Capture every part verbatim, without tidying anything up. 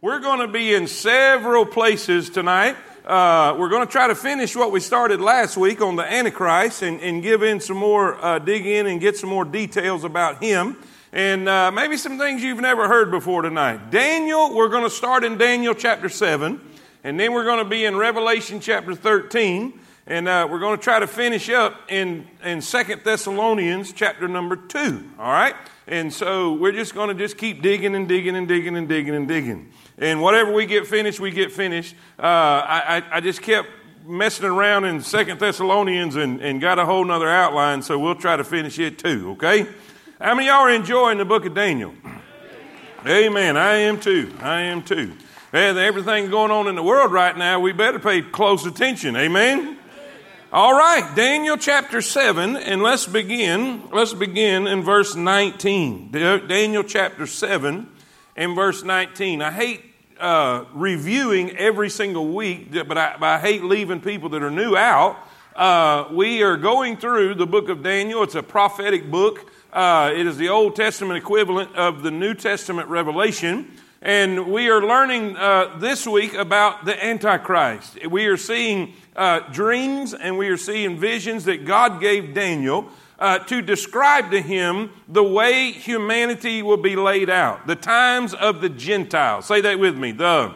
We're going to be in several places tonight. Uh, we're going to try to finish what we started last week on the Antichrist and, and give in some more, uh, dig in and get some more details about him. And uh, maybe some things you've never heard before tonight. Daniel, we're going to start in Daniel chapter seven. And then we're going to be in Revelation chapter thirteen. And uh, we're going to try to finish up in, in Second Thessalonians chapter number two. All right? And so we're just going to just keep digging and digging and digging and digging and digging. And whatever we get finished, we get finished. Uh, I, I, I just kept messing around in Second Thessalonians and, and got a whole nother outline. So we'll try to finish it too, okay? How many of y'all are enjoying the book of Daniel? Amen. I am too. I am too. And everything going on in the world right now, we better pay close attention. Amen. All right, Daniel chapter seven, and let's begin, let's begin in verse nineteen. Daniel chapter seven and verse nineteen. I hate uh, reviewing every single week, but I, but I hate leaving people that are new out. Uh, we are going through the book of Daniel. It's a prophetic book. Uh, it is the Old Testament equivalent of the New Testament Revelation. And we are learning uh, this week about the Antichrist. We are seeing Uh, dreams, and we are seeing visions that God gave Daniel uh, to describe to him the way humanity will be laid out, the times of the Gentiles. Say that with me, the.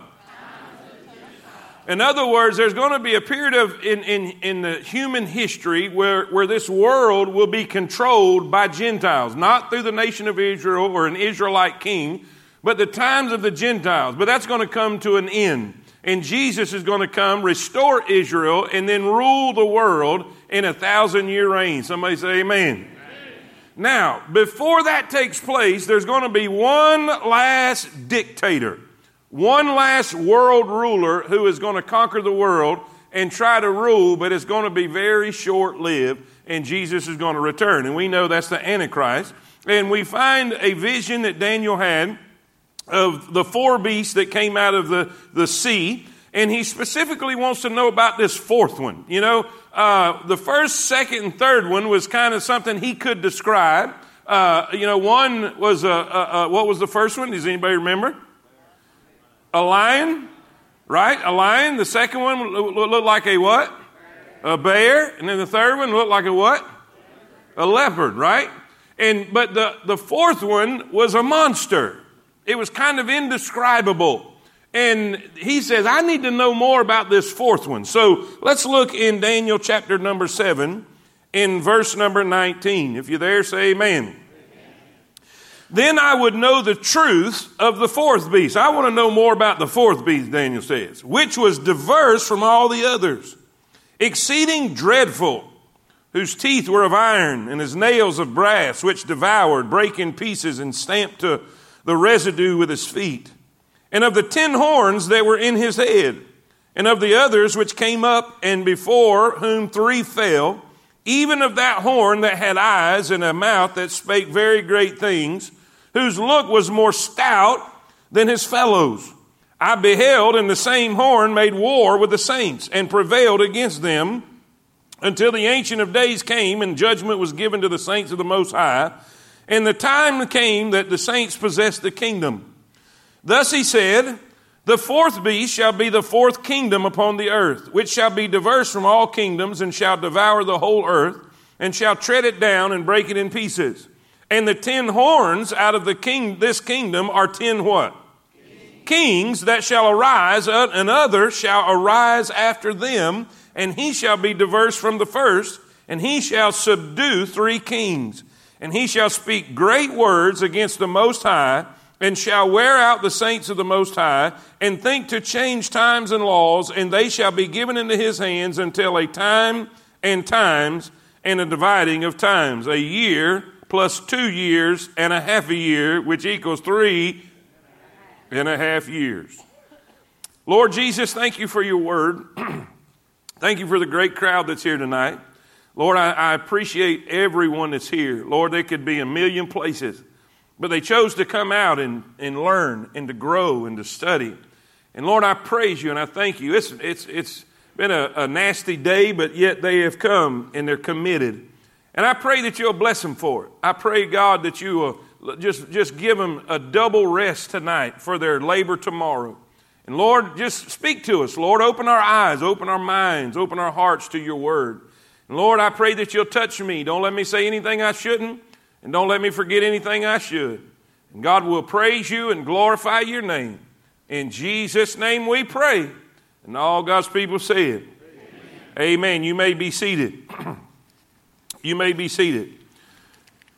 In other words, there's going to be a period of in in, in the human history where, where this world will be controlled by Gentiles, not through the nation of Israel or an Israelite king, but the times of the Gentiles. But that's going to come to an end. And Jesus is going to come, restore Israel, and then rule the world in a thousand-year reign. Somebody say amen. Amen. Now, before that takes place, there's going to be one last dictator, one last world ruler who is going to conquer the world and try to rule, but it's going to be very short-lived, and Jesus is going to return. And we know that's the Antichrist. And we find a vision that Daniel had of the four beasts that came out of the, the sea. And he specifically wants to know about this fourth one. You know, uh, the first, second, and third one was kind of something he could describe. Uh, you know, one was, a, a, a, what was the first one? Does anybody remember? A lion, right? A lion. The second one looked like a what? A bear. And then the third one looked like a what? A leopard, right? And but the, the fourth one was a monster. It was kind of indescribable. And he says, I need to know more about this fourth one. So let's look in Daniel chapter number seven in verse number nineteen. If you're there, say amen. Amen. Then I would know the truth of the fourth beast. I want to know more about the fourth beast, Daniel says, which was diverse from all the others, exceeding dreadful, whose teeth were of iron and his nails of brass, which devoured, break in pieces and stamped to the residue with his feet, and of the ten horns that were in his head, and of the others which came up, and before whom three fell, even of that horn that had eyes and a mouth that spake very great things, whose look was more stout than his fellows. I beheld, and the same horn made war with the saints, and prevailed against them, until the Ancient of Days came, and judgment was given to the saints of the Most High. And the time came that the saints possessed the kingdom. Thus he said, the fourth beast shall be the fourth kingdom upon the earth, which shall be diverse from all kingdoms, and shall devour the whole earth, and shall tread it down and break it in pieces. And the ten horns out of the king, this kingdom are ten what? Kings. Kings that shall arise, another shall arise after them, and he shall be diverse from the first, and he shall subdue three kings. And he shall speak great words against the Most High, and shall wear out the saints of the Most High, and think to change times and laws, and they shall be given into his hands until a time and times and a dividing of times, a year plus two years and a half a year, which equals three and a half years. Lord Jesus, thank you for your word. Thank you for the great crowd that's here tonight. Lord, I, I appreciate everyone that's here. Lord, they could be a million places, but they chose to come out and, and learn and to grow and to study. And Lord, I praise you and I thank you. It's it's it's been a, a nasty day, but yet they have come and they're committed. And I pray that you'll bless them for it. I pray, God, that you will Just, just give them a double rest tonight for their labor tomorrow. And Lord, just speak to us. Lord, open our eyes, open our minds, open our hearts to your word. And Lord, I pray that you'll touch me. Don't let me say anything I shouldn't, and don't let me forget anything I should. And God, will praise you and glorify your name. In Jesus' name we pray. And all God's people said, amen. Amen. You may be seated. You may be seated.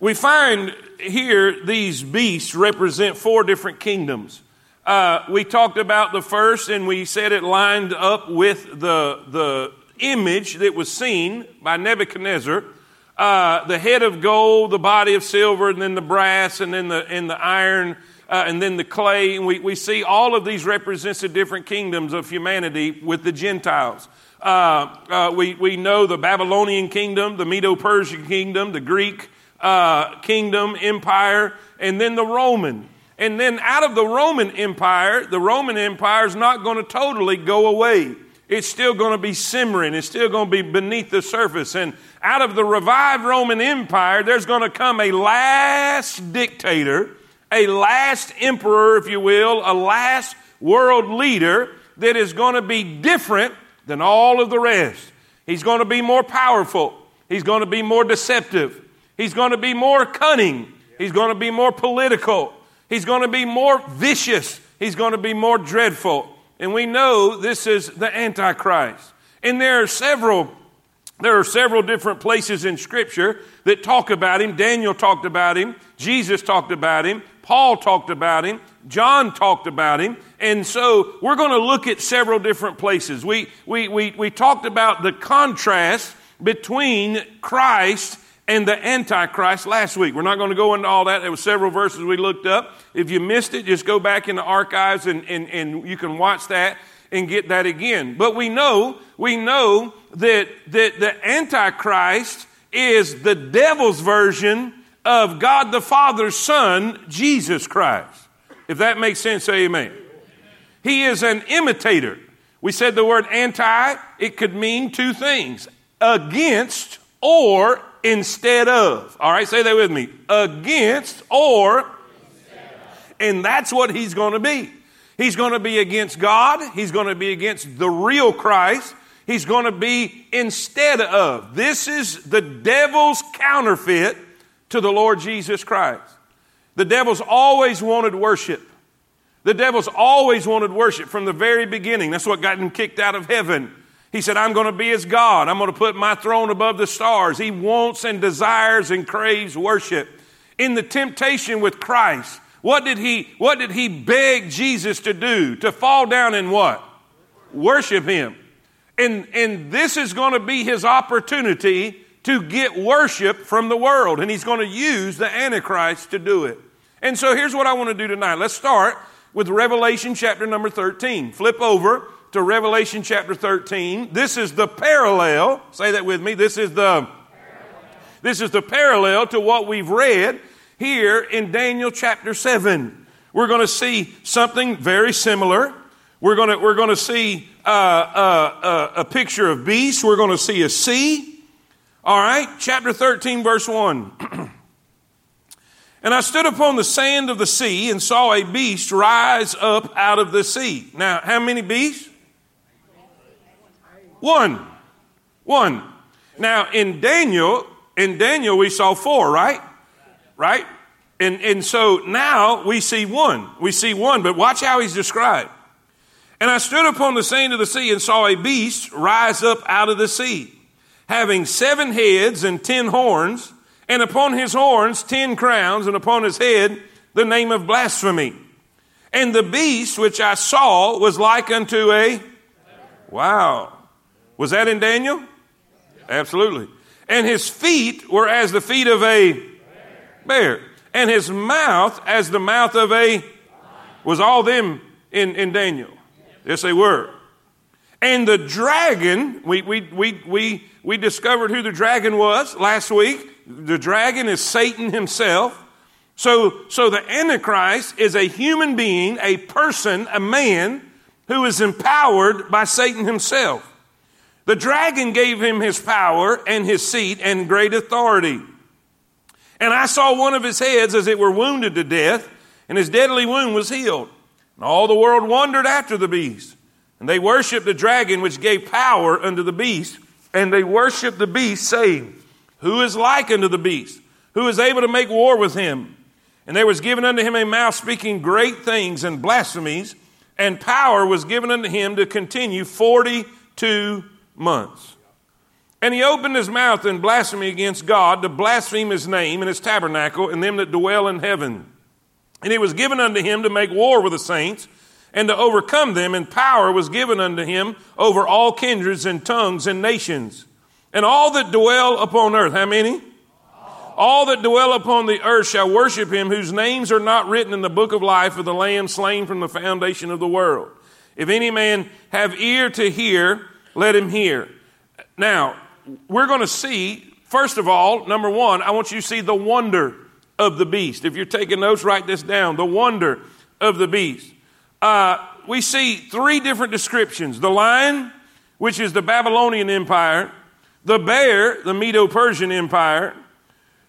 We find here these beasts represent four different kingdoms. Uh, we talked about the first, and we said it lined up with the, the image that was seen by Nebuchadnezzar. Uh, the head of gold, the body of silver, and then the brass, and then the, and the iron, uh, and then the clay. And we, we see all of these represents the different kingdoms of humanity with the Gentiles. Uh, uh, we, we know the Babylonian kingdom, the Medo-Persian kingdom, the Greek uh, kingdom, empire, and then the Roman. And then out of the Roman Empire, the Roman Empire is not going to totally go away. It's still going to be simmering. It's still going to be beneath the surface. And out of the revived Roman Empire, there's going to come a last dictator, a last emperor, if you will, a last world leader that is going to be different than all of the rest. He's going to be more powerful. He's going to be more deceptive. He's going to be more cunning. He's going to be more political. He's going to be more vicious. He's going to be more dreadful. And we know this is the Antichrist. And there are several, there are several different places in Scripture that talk about him. Daniel talked about him. Jesus talked about him. Paul talked about him. John talked about him. And so we're going to look at several different places. We, we, we, we talked about the contrast between Christ and the Antichrist last week. We're not going to go into all that. There were several verses we looked up. If you missed it, just go back in the archives and, and, and you can watch that and get that again. But we know, we know that, that the Antichrist is the devil's version of God the Father's Son, Jesus Christ. If that makes sense, say amen. He is an imitator. We said the word anti, it could mean two things, against or instead of. All right, say that with me. Against or. And that's what he's going to be. He's going to be against God. He's going to be against the real Christ. He's going to be instead of. This is the devil's counterfeit to the Lord Jesus Christ. The devil's always wanted worship. The devil's always wanted worship from the very beginning. That's what got him kicked out of heaven. He said, I'm going to be as God. I'm going to put my throne above the stars. He wants and desires and craves worship. In the temptation with Christ, what did he, what did he beg Jesus to do? To fall down and what? Worship him. And, and this is going to be his opportunity to get worship from the world. And he's going to use the Antichrist to do it. And so here's what I want to do tonight. Let's start with Revelation chapter number thirteen. Flip over to Revelation chapter thirteen. This is the parallel. Say that with me. This is the parallel. This is the parallel to what we've read here in Daniel chapter seven. We're going to see something very similar. We're going to we're going to see uh, uh, uh, a picture of beasts. We're going to see a sea. All right, chapter thirteen, verse one. And I stood upon the sand of the sea and saw a beast rise up out of the sea. Now, how many beasts? One. One. Now in Daniel, in Daniel we saw four, right? Right? And and so now we see one. We see one, but watch how he's described. And I stood upon the sand of the sea and saw a beast rise up out of the sea, having seven heads and ten horns, and upon his horns ten crowns, and upon his head the name of blasphemy. And the beast which I saw was like unto a... Wow. Was that in Daniel? Absolutely. And his feet were as the feet of a bear. And his mouth as the mouth of a... Was all them in, in Daniel? Yes, they were. And the dragon, we, we, we, we, we discovered who the dragon was last week. The dragon is Satan himself. So, so the Antichrist is a human being, a person, a man who is empowered by Satan himself. The dragon gave him his power and his seat and great authority. And I saw one of his heads as it were wounded to death, and his deadly wound was healed. And all the world wondered after the beast. And they worshiped the dragon, which gave power unto the beast. And they worshiped the beast, saying, Who is like unto the beast? Who is able to make war with him? And there was given unto him a mouth speaking great things and blasphemies, and power was given unto him to continue forty-two months. And he opened his mouth in blasphemy against God, to blaspheme his name and his tabernacle and them that dwell in heaven. And it was given unto him to make war with the saints and to overcome them, and power was given unto him over all kindreds and tongues and nations. And all that dwell upon earth, how many? All that dwell upon the earth shall worship him, whose names are not written in the book of life of the Lamb slain from the foundation of the world. If any man have ear to hear, let him hear. Now, we're going to see, first of all, number one, I want you to see the wonder of the beast. If you're taking notes, write this down. The wonder of the beast. Uh, we see three different descriptions. The lion, which is the Babylonian Empire. The bear, the Medo-Persian Empire,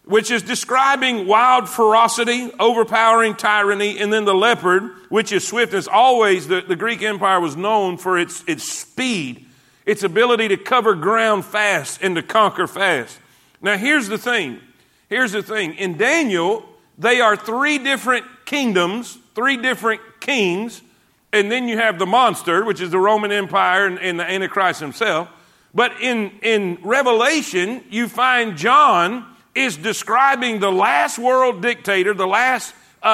which is describing wild ferocity, overpowering tyranny, and then the leopard, which is swiftness. Always the, the Greek Empire was known for its, its speed, its ability to cover ground fast and to conquer fast. Now, here's the thing. Here's the thing. In Daniel, they are three different kingdoms, three different kings, and then you have the monster, which is the Roman Empire and, and the Antichrist himself. But in, in Revelation, you find John is describing the last world dictator, the last uh,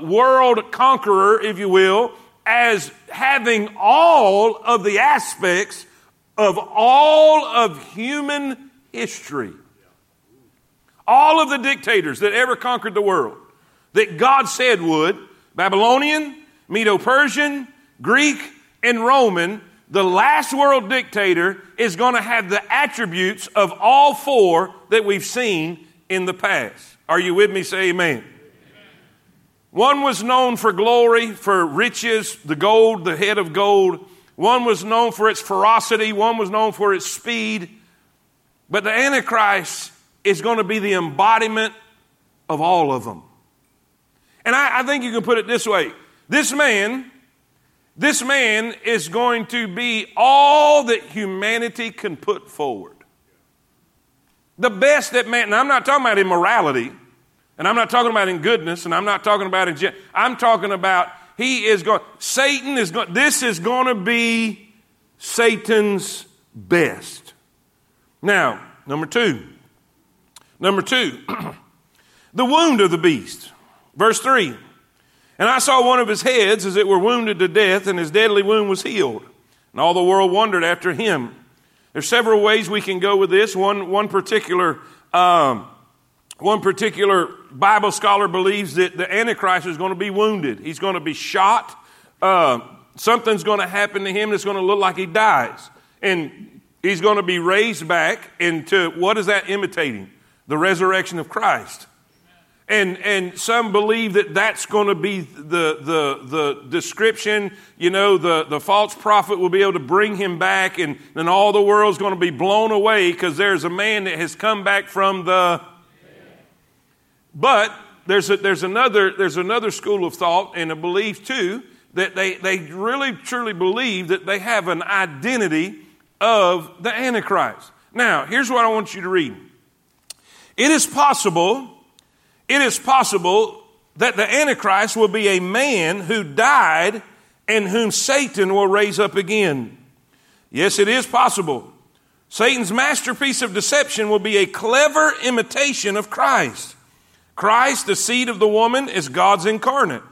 uh, world conqueror, if you will, as having all of the aspects of all of human history. All of the dictators that ever conquered the world that God said would, Babylonian, Medo-Persian, Greek, and Roman, the last world dictator is going to have the attributes of all four that we've seen in the past. Are you with me? Say amen. Amen. One was known for glory, for riches, the gold, the head of gold. One was known for its ferocity. One was known for its speed. But the Antichrist is going to be the embodiment of all of them. And I, I think you can put it this way. This man... This man is going to be all that humanity can put forward. The best that man, and I'm not talking about immorality, and I'm not talking about in goodness, and I'm not talking about in, I'm talking about he is going, Satan is going, this is going to be Satan's best. Now, number two, number two, the wound of the beast, verse three. And I saw one of his heads as it were wounded to death, and his deadly wound was healed. And all the world wondered after him. There's several ways we can go with this. One, one particular, um, one particular Bible scholar believes that the Antichrist is going to be wounded. He's going to be shot. Uh, something's going to happen to him that's going to look like he dies. And he's going to be raised back into, what is that imitating? The resurrection of Christ. And and some believe that that's going to be the the the description. You know, the, the false prophet will be able to bring him back, and then all the world's going to be blown away because there's a man that has come back from the. But there's a, there's another there's another school of thought and a belief too that they they really truly believe that they have an identity of the Antichrist. Now, here's what I want you to read. It is possible. It is possible that the Antichrist will be a man who died and whom Satan will raise up again. Yes, it is possible. Satan's masterpiece of deception will be a clever imitation of Christ. Christ, the seed of the woman, is God's incarnate.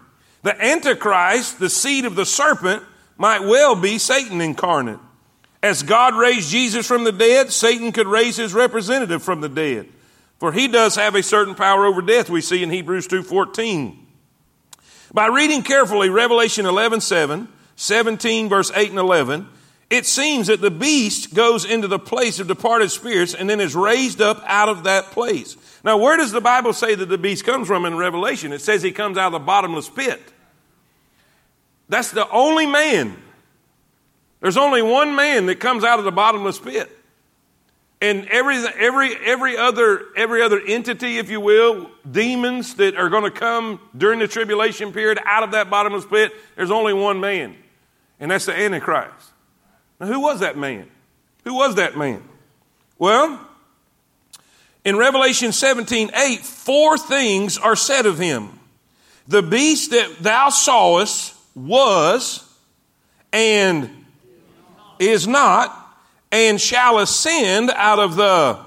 The Antichrist, the seed of the serpent, might well be Satan incarnate. As God raised Jesus from the dead, Satan could raise his representative from the dead. For he does have a certain power over death, we see in Hebrews two fourteen. By reading carefully Revelation eleven seven, seventeen verse eight and eleven, it seems that the beast goes into the place of departed spirits and then is raised up out of that place. Now, where does the Bible say that the beast comes from in Revelation? It says he comes out of the bottomless pit. That's the only man. There's only one man that comes out of the bottomless pit. And every every every other every other entity, if you will, demons that are going to come during the tribulation period out of that bottomless pit, there's only one man, and that's the Antichrist. Now, who was that man? Who was that man? Well, in Revelation seventeen eight, four things are said of him. The beast that thou sawest was and is not, and shall ascend out of the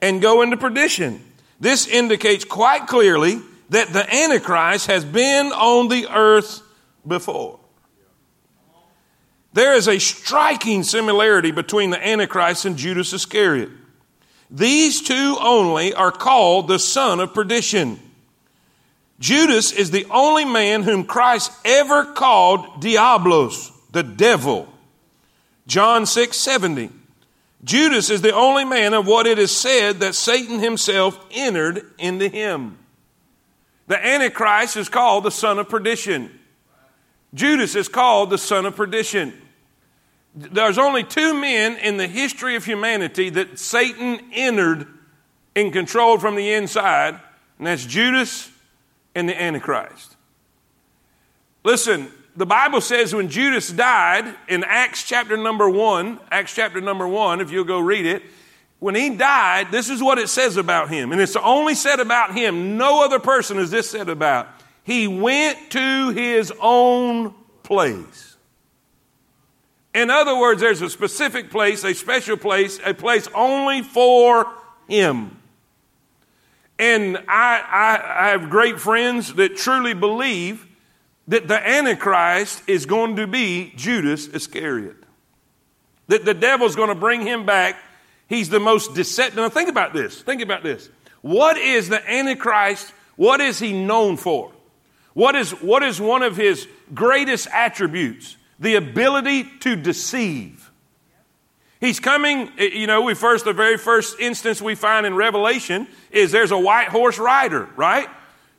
and go into perdition. This indicates quite clearly that the Antichrist has been on the earth before. There is a striking similarity between the Antichrist and Judas Iscariot. These two only are called the son of perdition. Judas is the only man whom Christ ever called Diablos, the devil. John six seventy. Judas is the only man of what it is said that Satan himself entered into him. The Antichrist is called the son of perdition. Judas is called the son of perdition. There's only two men in the history of humanity that Satan entered and controlled from the inside, and that's Judas and the Antichrist. Listen, the Bible says when Judas died in Acts chapter number one, Acts chapter number one, if you'll go read it, when he died, this is what it says about him. And it's only said about him. No other person is this said about. He went to his own place. In other words, there's a specific place, a special place, a place only for him. And I, I, I have great friends that truly believe that the Antichrist is going to be Judas Iscariot. That the devil's going to bring him back. He's the most deceptive. Now think about this. Think about this. What is the Antichrist? What is he known for? What is, what is one of his greatest attributes? The ability to deceive. He's coming, you know, we first, the very first instance we find in Revelation is there's a white horse rider, right?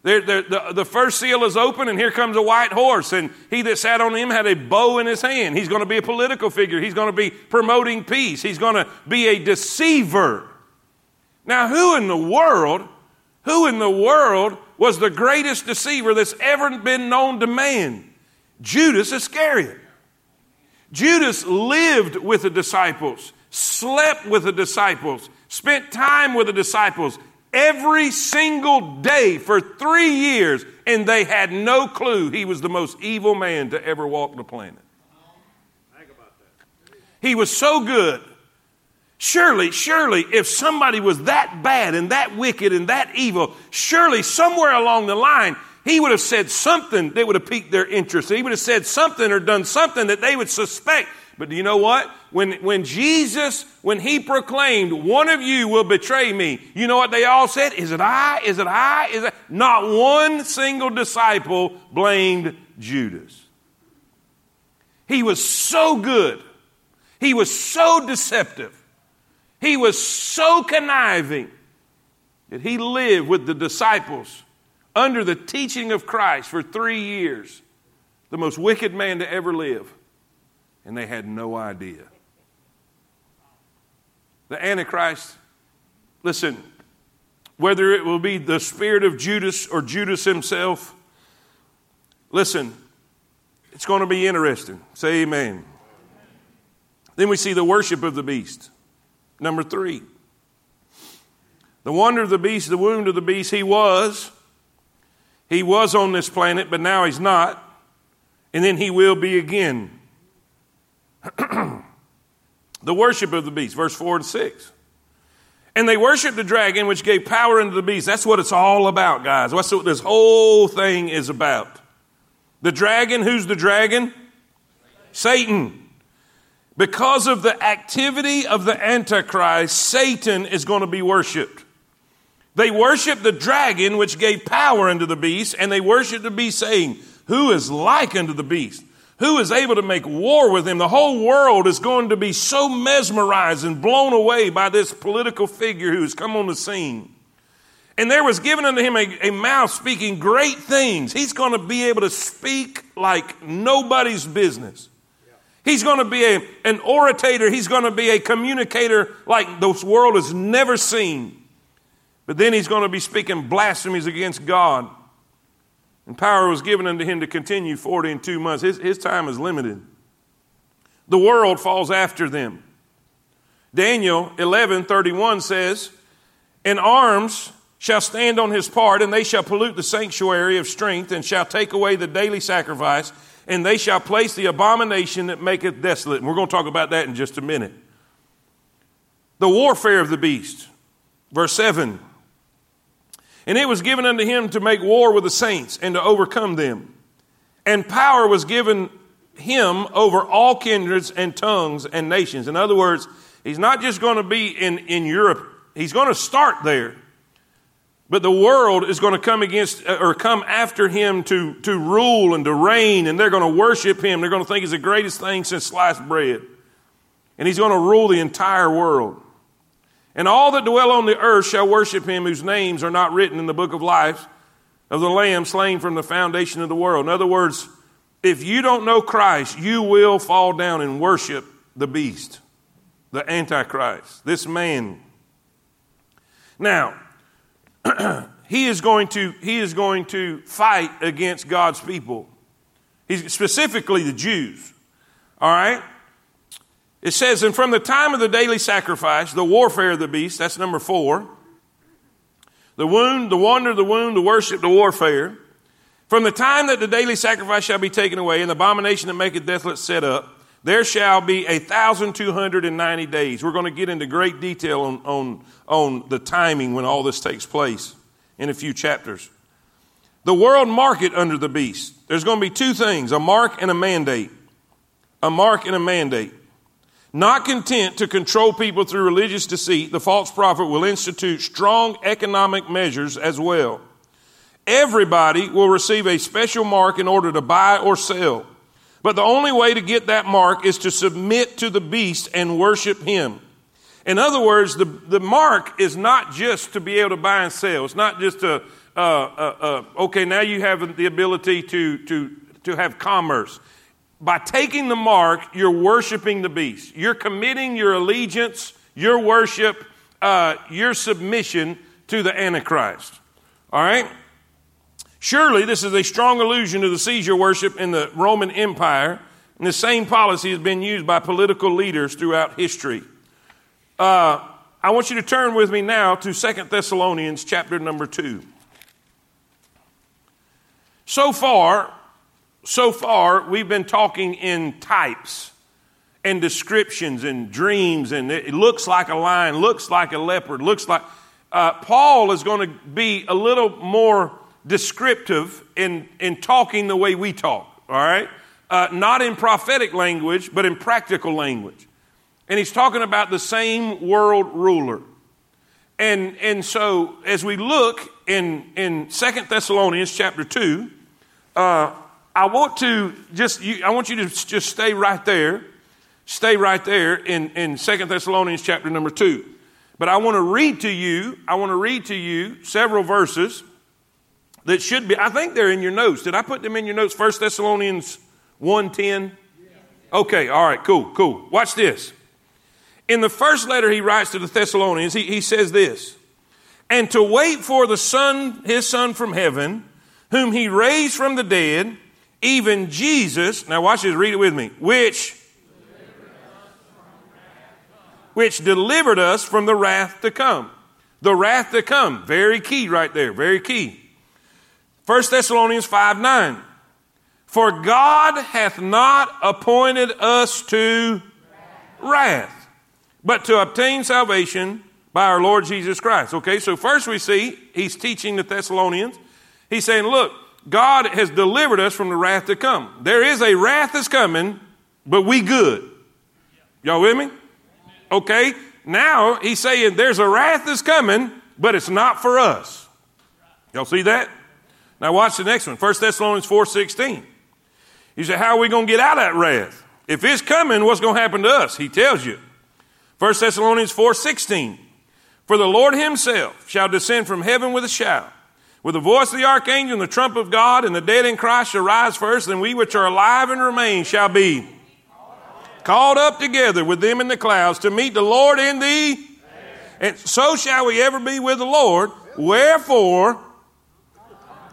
They're, they're, the, the first seal is open, and here comes a white horse, and he that sat on him had a bow in his hand. He's going to be a political figure. He's going to be promoting peace. He's going to be a deceiver. Now, who in the world, who in the world was the greatest deceiver that's ever been known to man? Judas Iscariot. Judas lived with the disciples, slept with the disciples, spent time with the disciples, every single day for three years, and they had no clue he was the most evil man to ever walk the planet. He was so good. Surely, surely, if somebody was that bad and that wicked and that evil, surely somewhere along the line, he would have said something that would have piqued their interest. He would have said something or done something that they would suspect. But do you know what? When when Jesus, when he proclaimed, one of you will betray me, you know what they all said? Is it I? Is it I? Is it? Not one single disciple blamed Judas. He was so good. He was so deceptive. He was so conniving that he lived with the disciples under the teaching of Christ for three years. The most wicked man to ever live. And they had no idea. The Antichrist, listen, whether it will be the spirit of Judas or Judas himself, listen, it's going to be interesting. Say amen. Amen. Then we see the worship of the beast. Number three, the wonder of the beast, the wound of the beast. He was, he was on this planet, but now he's not. And then he will be again. The worship of the beast, verse four and six. And they worshiped the dragon, which gave power unto the beast. That's what it's all about, guys. That's what this whole thing is about. The dragon, who's the dragon? Satan. Because of the activity of the Antichrist, Satan is going to be worshiped. They worship the dragon, which gave power unto the beast, and they worship the beast, saying, who is like unto the beast? Who is able to make war with him? The whole world is going to be so mesmerized and blown away by this political figure who has come on the scene. And there was given unto him a, a mouth speaking great things. He's going to be able to speak like nobody's business. He's going to be a, an orator. He's going to be a communicator like this world has never seen. But then he's going to be speaking blasphemies against God. And power was given unto him to continue forty and two months. His, his time is limited. The world falls after them. Daniel eleven thirty-one says, "And arms shall stand on his part, and they shall pollute the sanctuary of strength, and shall take away the daily sacrifice, and they shall place the abomination that maketh desolate." And we're going to talk about that in just a minute. The warfare of the beast, verse seven. "And it was given unto him to make war with the saints and to overcome them. And power was given him over all kindreds and tongues and nations." In other words, he's not just going to be in, in Europe. He's going to start there. But the world is going to come against or come after him to, to rule and to reign, and they're going to worship him. They're going to think he's the greatest thing since sliced bread. And he's going to rule the entire world. "And all that dwell on the earth shall worship him, whose names are not written in the book of life of the Lamb slain from the foundation of the world." In other words, if you don't know Christ, you will fall down and worship the beast, the Antichrist, this man. Now, he is going to he is going to fight against God's people. He's specifically the Jews. All right. It says, "And from the time of the daily sacrifice, the warfare of the beast," that's number four. The wound, the wonder, the wound, the worship, the warfare. "From the time that the daily sacrifice shall be taken away and the abomination that maketh desolate set up, there shall be a thousand two hundred and ninety days." We're going to get into great detail on, on, on the timing when all this takes place in a few chapters. The world market under the beast. There's going to be two things, a mark and a mandate. A mark and a mandate. "Not content to control people through religious deceit, the false prophet will institute strong economic measures as well. Everybody will receive a special mark in order to buy or sell. But the only way to get that mark is to submit to the beast and worship him." In other words, the, the mark is not just to be able to buy and sell. It's not just a, uh, uh, uh, okay, now you have the ability to, to, to have commerce. By taking the mark, you're worshiping the beast. You're committing your allegiance, your worship, uh, your submission to the Antichrist. All right? "Surely this is a strong allusion to the Caesar worship in the Roman Empire, and the same policy has been used by political leaders throughout history." Uh, I want you to turn with me now to Second Thessalonians chapter number two. So far, so far we've been talking in types and descriptions and dreams, and it looks like a lion, looks like a leopard, looks like... Uh, Paul is going to be a little more descriptive in, in talking the way we talk, all right? Uh, not in prophetic language, but in practical language. And he's talking about the same world ruler. And, and so as we look in, in Second Thessalonians chapter two, uh, I want to just, you, I want you to just stay right there, stay right there in, in Second Thessalonians chapter number two. But I want to read to you, I want to read to you several verses that should be, I think they're in your notes. Did I put them in your notes? First Thessalonians one ten? Okay, all right, cool, cool. Watch this. In the first letter he writes to the Thessalonians, he, he says this, "And to wait for the Son, his Son from heaven, whom he raised from the dead, even Jesus," now watch this, read it with me, which, which delivered us from the wrath to come. The wrath to come, very key right there, very key. First Thessalonians five nine, "For God hath not appointed us to wrath. wrath, but to obtain salvation by our Lord Jesus Christ." Okay, so first we see he's teaching the Thessalonians. He's saying, look, God has delivered us from the wrath to come. There is a wrath that's coming, but we good. Y'all with me? Okay, now he's saying there's a wrath that's coming, but it's not for us. Y'all see that? Now watch the next one, First Thessalonians four sixteen. You say, how are we going to get out of that wrath? If it's coming, what's going to happen to us? He tells you. First Thessalonians four sixteen. "For the Lord himself shall descend from heaven with a shout, with the voice of the archangel and the trump of God, and the dead in Christ shall rise first, and we which are alive and remain shall be." called up together with them in the clouds to meet the Lord in the... And so shall we ever be with the Lord. Wherefore,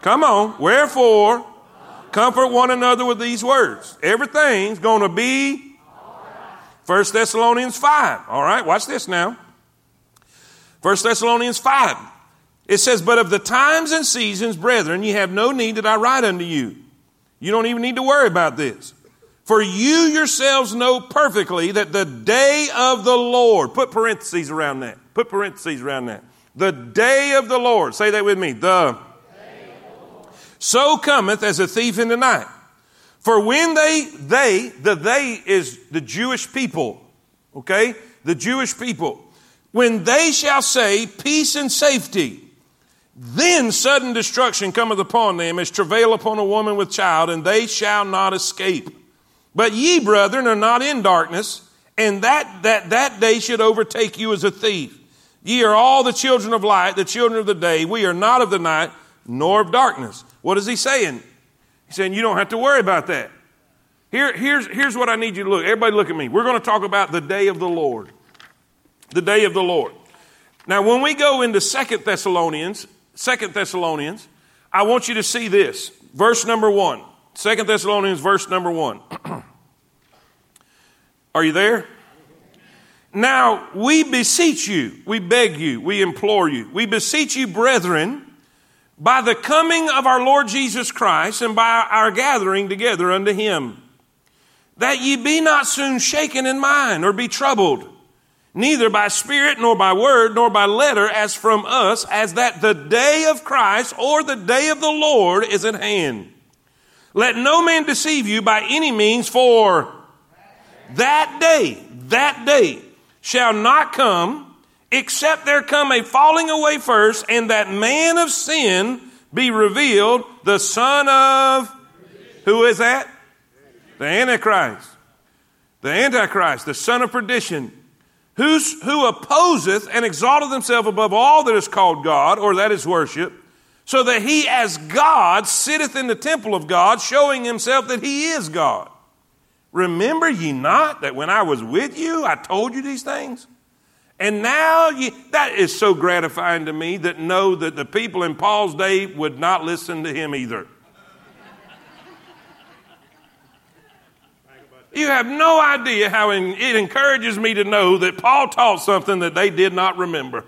come on, wherefore, comfort one another with these words. Everything's going to be First Thessalonians five. All right, watch this now. First Thessalonians five. It says, but of the times and seasons, brethren, you have no need that I write unto you. You don't even need to worry about this. For you yourselves know perfectly that the day of the Lord, put parentheses around that, put parentheses around that. The day of the Lord, say that with me, the, the day of the Lord. So cometh as a thief in the night. For when they, they, the they is the Jewish people, okay? The Jewish people. When they shall say peace and safety, then sudden destruction cometh upon them as travail upon a woman with child, and they shall not escape. But ye, brethren, are not in darkness, and that, that that day should overtake you as a thief. Ye are all the children of light, the children of the day. We are not of the night, nor of darkness. What is he saying? He's saying you don't have to worry about that. Here, here's, here's what I need you to look. Everybody look at me. We're going to talk about the day of the Lord. The day of the Lord. Now, when we go into Second Thessalonians, Second Thessalonians, I want you to see this. Verse number one. Second Thessalonians, verse number one. Are you there? Now, we beseech you, we beg you, we implore you, we beseech you, brethren, by the coming of our Lord Jesus Christ and by our gathering together unto him, that ye be not soon shaken in mind or be troubled, neither by spirit nor by word nor by letter as from us, as that the day of Christ or the day of the Lord is at hand. Let no man deceive you by any means, for that day, that day shall not come, except there come a falling away first, and that man of sin be revealed, the son of, who is that? The Antichrist. The Antichrist, the son of perdition, who's, who opposeth and exalteth himself above all that is called God, or that is worship, so that he as God sitteth in the temple of God, showing himself that he is God. Remember ye not that when I was with you, I told you these things? And now ye, that is so gratifying to me that know that the people in Paul's day would not listen to him either. You have no idea how it encourages me to know that Paul taught something that they did not remember.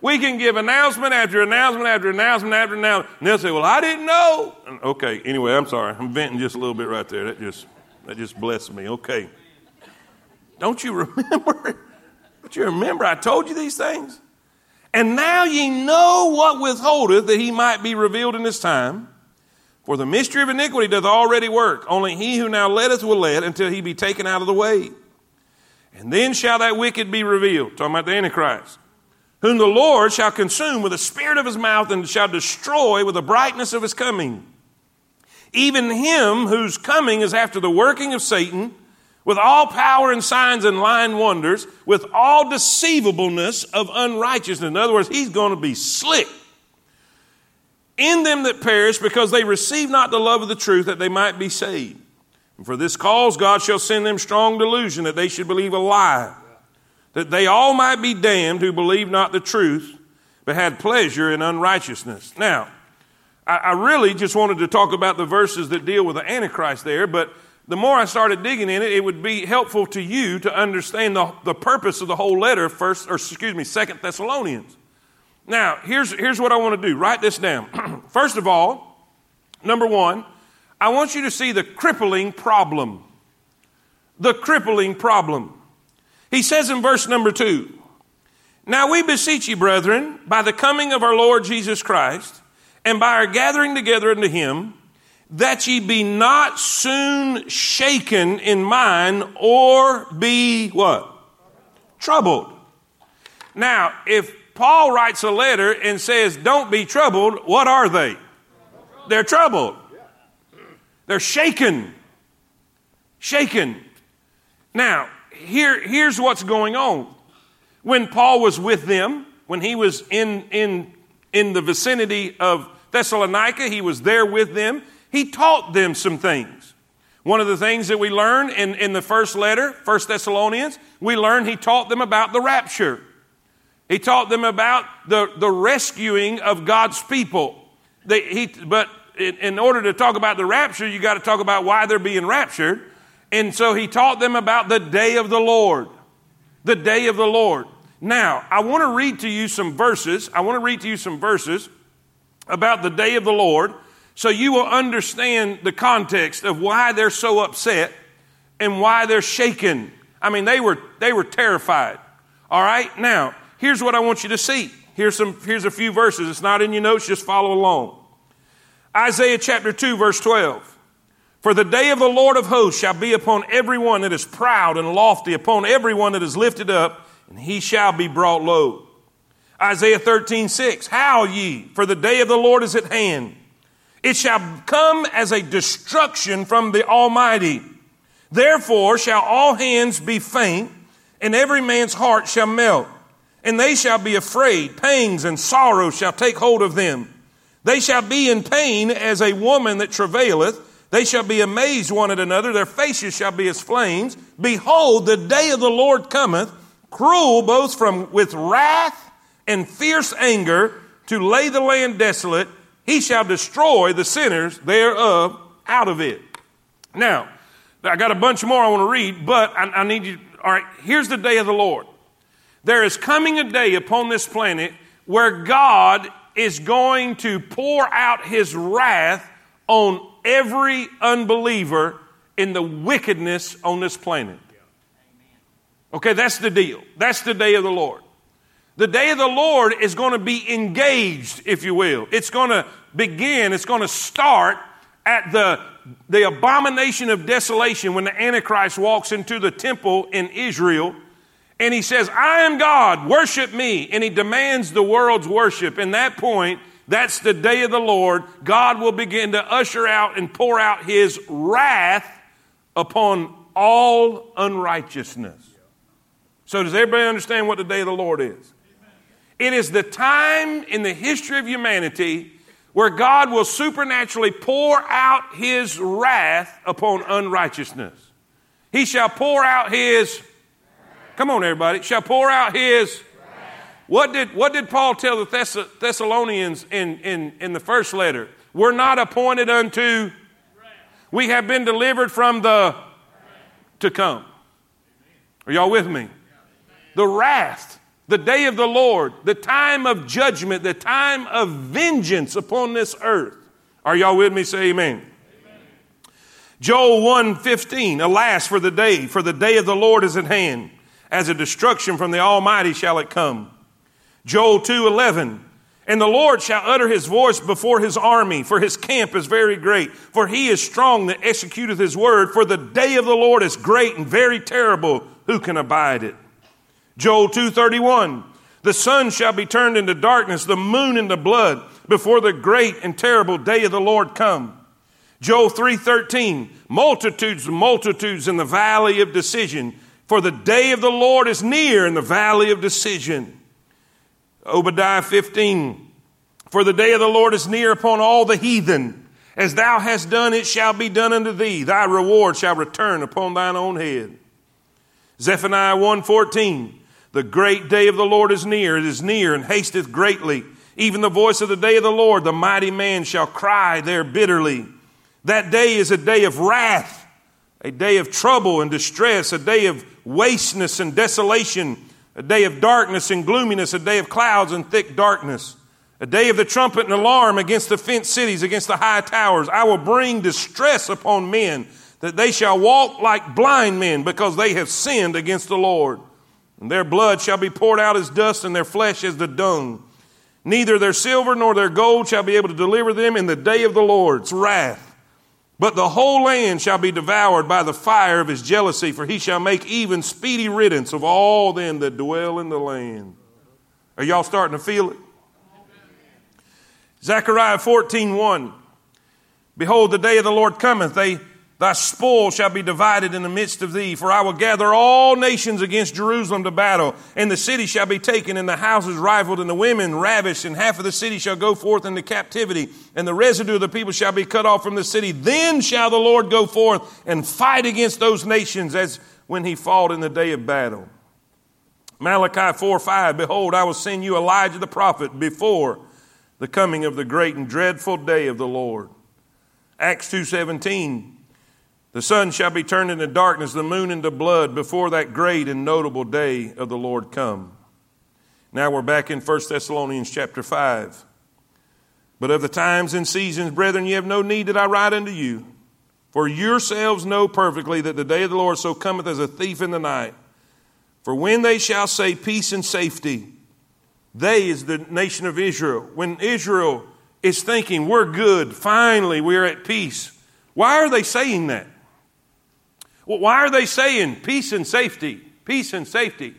We can give announcement after announcement after announcement after announcement. And they'll say, well, I didn't know. And, okay, anyway, I'm sorry. I'm venting just a little bit right there. That just that just blessed me. Okay. Don't you remember? Don't you remember I told you these things? And now ye know what withholdeth, that he might be revealed in his time. For the mystery of iniquity doth already work. Only he who now letteth will let until he be taken out of the way. And then shall that wicked be revealed. Talking about the Antichrist, whom the Lord shall consume with the spirit of his mouth and shall destroy with the brightness of his coming. Even him whose coming is after the working of Satan, with all power and signs and lying wonders, with all deceivableness of unrighteousness. In other words, he's going to be slick. In them that perish, because they receive not the love of the truth, that they might be saved. And for this cause God shall send them strong delusion, that they should believe a lie, that they all might be damned who believe not the truth, but had pleasure in unrighteousness. Now, I, I really just wanted to talk about the verses that deal with the Antichrist there, but the more I started digging in it, it would be helpful to you to understand the, the purpose of the whole letter, first, or excuse me, Second Thessalonians. Now, here's, here's what I want to do. Write this down. First of all, number one, I want you to see the crippling problem. The crippling problem. He says in verse number two, now we beseech you, brethren, by the coming of our Lord Jesus Christ and by our gathering together unto him, that ye be not soon shaken in mind or be what? Troubled. Now, if Paul writes a letter and says, don't be troubled, what are they? They're troubled. They're shaken. Shaken. Now, Here, here's what's going on. When Paul was with them, when he was in, in, in the vicinity of Thessalonica, he was there with them. He taught them some things. One of the things that we learn in, in the first letter, First Thessalonians, we learn he taught them about the rapture. He taught them about the, the rescuing of God's people. They, he, but in, in order to talk about the rapture, you got to talk about why they're being raptured. And so he taught them about the day of the Lord, the day of the Lord. Now, I want to read to you some verses. I want to read to you some verses about the day of the Lord so you will understand the context of why they're so upset and why they're shaken. I mean, they were they were terrified. All right? Now, here's what I want you to see. Here's some here's a few verses. It's not in your notes, just follow along. Isaiah chapter two, verse twelve. For the day of the Lord of hosts shall be upon everyone that is proud and lofty, upon everyone that is lifted up, and he shall be brought low. Isaiah thirteen, six, howl ye, for the day of the Lord is at hand. It shall come as a destruction from the Almighty. Therefore shall all hands be faint, and every man's heart shall melt. And they shall be afraid, pangs and sorrow shall take hold of them. They shall be in pain as a woman that travaileth. They shall be amazed one at another. Their faces shall be as flames. Behold, the day of the Lord cometh, cruel both from with wrath and fierce anger, to lay the land desolate. He shall destroy the sinners thereof out of it. Now, I got a bunch more I want to read, but I, I need you. All right, here's the day of the Lord. There is coming a day upon this planet where God is going to pour out his wrath on every unbeliever in the wickedness on this planet. Okay, that's the deal. That's the day of the Lord. The day of the Lord is going to be engaged, if you will. It's going to begin, it's going to start at the, the abomination of desolation when the Antichrist walks into the temple in Israel and he says, I am God, worship me. And he demands the world's worship. And that point, that's the day of the Lord. God will begin to usher out and pour out his wrath upon all unrighteousness. So does everybody understand what the day of the Lord is? Amen. It is the time in the history of humanity where God will supernaturally pour out his wrath upon unrighteousness. He shall pour out his, come on everybody, shall pour out his. What did, what did Paul tell the Thess- Thessalonians in, in, in the first letter? We're not appointed unto, we have been delivered from the to come. Are y'all with me? The wrath, the day of the Lord, the time of judgment, the time of vengeance upon this earth. Are y'all with me? Say amen. Amen. Joel one fifteen, alas for the day, for the day of the Lord is at hand. As a destruction from the Almighty shall it come. Joel two eleven, and the Lord shall utter his voice before his army, for his camp is very great. For he is strong that executeth his word. For the day of the Lord is great and very terrible. Who can abide it? Joel two thirty-one, the sun shall be turned into darkness, the moon into blood, before the great and terrible day of the Lord come. Joel three thirteen, multitudes, multitudes in the valley of decision, for the day of the Lord is near in the valley of decision. Obadiah fifteen, for the day of the Lord is near upon all the heathen. As thou hast done, it shall be done unto thee. Thy reward shall return upon thine own head. Zephaniah one fourteen, the great day of the Lord is near, it is near and hasteth greatly. Even the voice of the day of the Lord, the mighty man shall cry there bitterly. That day is a day of wrath, a day of trouble and distress, a day of wasteness and desolation, a day of darkness and gloominess, a day of clouds and thick darkness, a day of the trumpet and alarm against the fenced cities, against the high towers. I will bring distress upon men, that they shall walk like blind men, because they have sinned against the Lord. And their blood shall be poured out as dust, and their flesh as the dung. Neither their silver nor their gold shall be able to deliver them in the day of the Lord's wrath. But the whole land shall be devoured by the fire of his jealousy, for he shall make even speedy riddance of all them that dwell in the land. Are y'all starting to feel it? Zechariah fourteen one. Behold, the day of the Lord cometh. They Thy spoil shall be divided in the midst of thee, for I will gather all nations against Jerusalem to battle, and the city shall be taken, and the houses rifled, and the women ravished, and half of the city shall go forth into captivity, and the residue of the people shall be cut off from the city. Then shall the Lord go forth and fight against those nations as when he fought in the day of battle. Malachi four five, behold, I will send you Elijah the prophet before the coming of the great and dreadful day of the Lord. Acts two seventeen. The sun shall be turned into darkness, the moon into blood, before that great and notable day of the Lord come. Now we're back in First Thessalonians chapter five. But of the times and seasons, brethren, ye have no need that I write unto you. For yourselves know perfectly that the day of the Lord so cometh as a thief in the night. For when they shall say peace and safety, they is the nation of Israel. When Israel is thinking, we're good, finally we're at peace. Why are they saying that? Well, why are they saying peace and safety, peace and safety?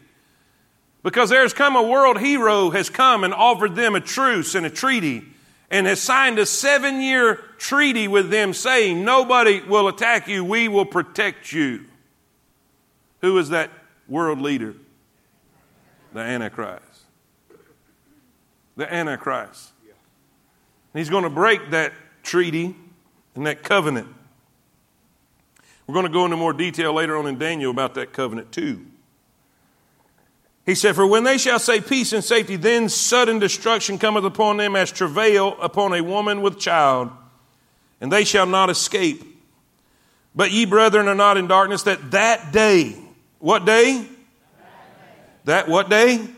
Because there's come a world hero has come and offered them a truce and a treaty and has signed a seven-year treaty with them saying, nobody will attack you, we will protect you. Who is that world leader? The Antichrist. The Antichrist. And he's going to break that treaty and that covenant. We're going to go into more detail later on in Daniel about that covenant too. He said, for when they shall say peace and safety, then sudden destruction cometh upon them as travail upon a woman with child, and they shall not escape. But ye brethren are not in darkness, that that day, what day? That, day. that what day? That day?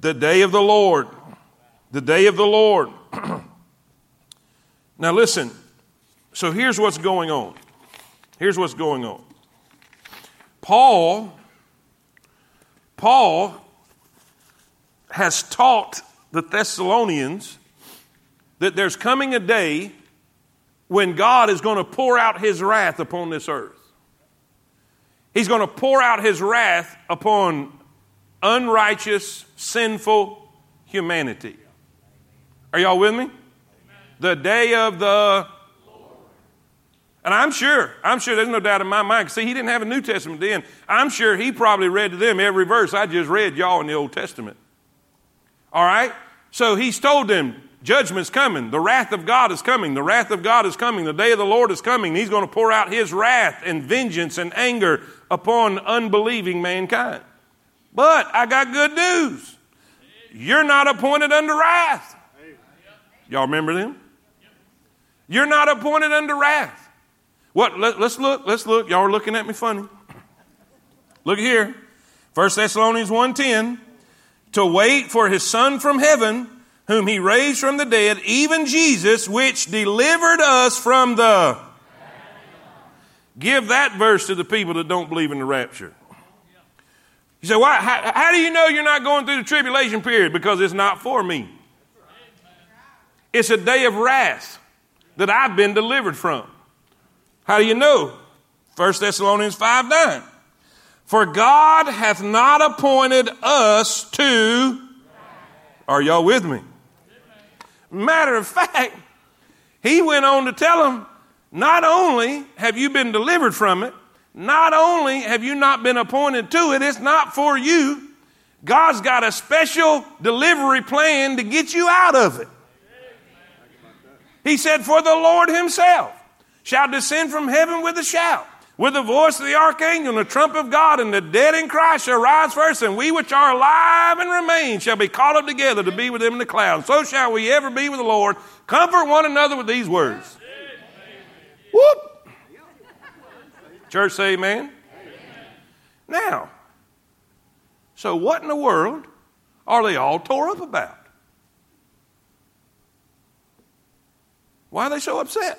The day of the Lord. The day of the Lord. Now listen, so here's what's going on. Here's what's going on. Paul, Paul has taught the Thessalonians that there's coming a day when God is going to pour out his wrath upon this earth. He's going to pour out his wrath upon unrighteous, sinful humanity. Are y'all with me? Amen. The day of the... And I'm sure, I'm sure there's no doubt in my mind. See, he didn't have a New Testament then. I'm sure he probably read to them every verse I just read y'all in the Old Testament. All right? So he's told them, judgment's coming. The wrath of God is coming. The wrath of God is coming. The day of the Lord is coming. He's going to pour out his wrath and vengeance and anger upon unbelieving mankind. But I got good news. You're not appointed unto wrath. Y'all remember them? You're not appointed unto wrath. What? Let, let's look. Let's look. Y'all are looking at me funny. Look here. First Thessalonians one ten. To wait for his son from heaven, whom he raised from the dead, even Jesus, which delivered us from the... Give that verse to the people that don't believe in the rapture. You say, why? How, how do you know you're not going through the tribulation period? Because it's not for me. It's a day of wrath that I've been delivered from. How do you know? First Thessalonians five nine. For God hath not appointed us to... Are y'all with me? Matter of fact, he went on to tell them, not only have you been delivered from it, not only have you not been appointed to it, it's not for you. God's got a special delivery plan to get you out of it. He said, for the Lord himself shall descend from heaven with a shout, with the voice of the archangel and the trump of God, and the dead in Christ shall rise first, and we which are alive and remain shall be caught up together to be with them in the clouds. So shall we ever be with the Lord. Comfort one another with these words. Whoop! Church, say amen. Amen. Now, so what in the world are they all tore up about? Why are they so upset?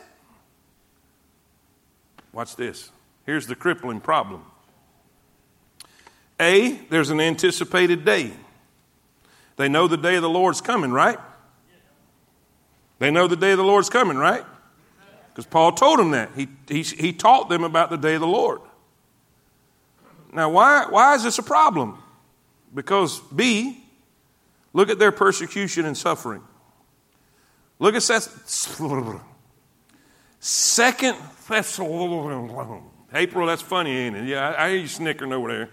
Watch this. Here's the crippling problem. A, there's an anticipated day. They know the day of the Lord's coming, right? They know the day of the Lord's coming, right? Because Paul told them that. He, he, he taught them about the day of the Lord. Now, why, why is this a problem? Because B, look at their persecution and suffering. Look at... Look at Second Thessalonians. April, that's funny, ain't it? Yeah, I, I hear you snickering over there.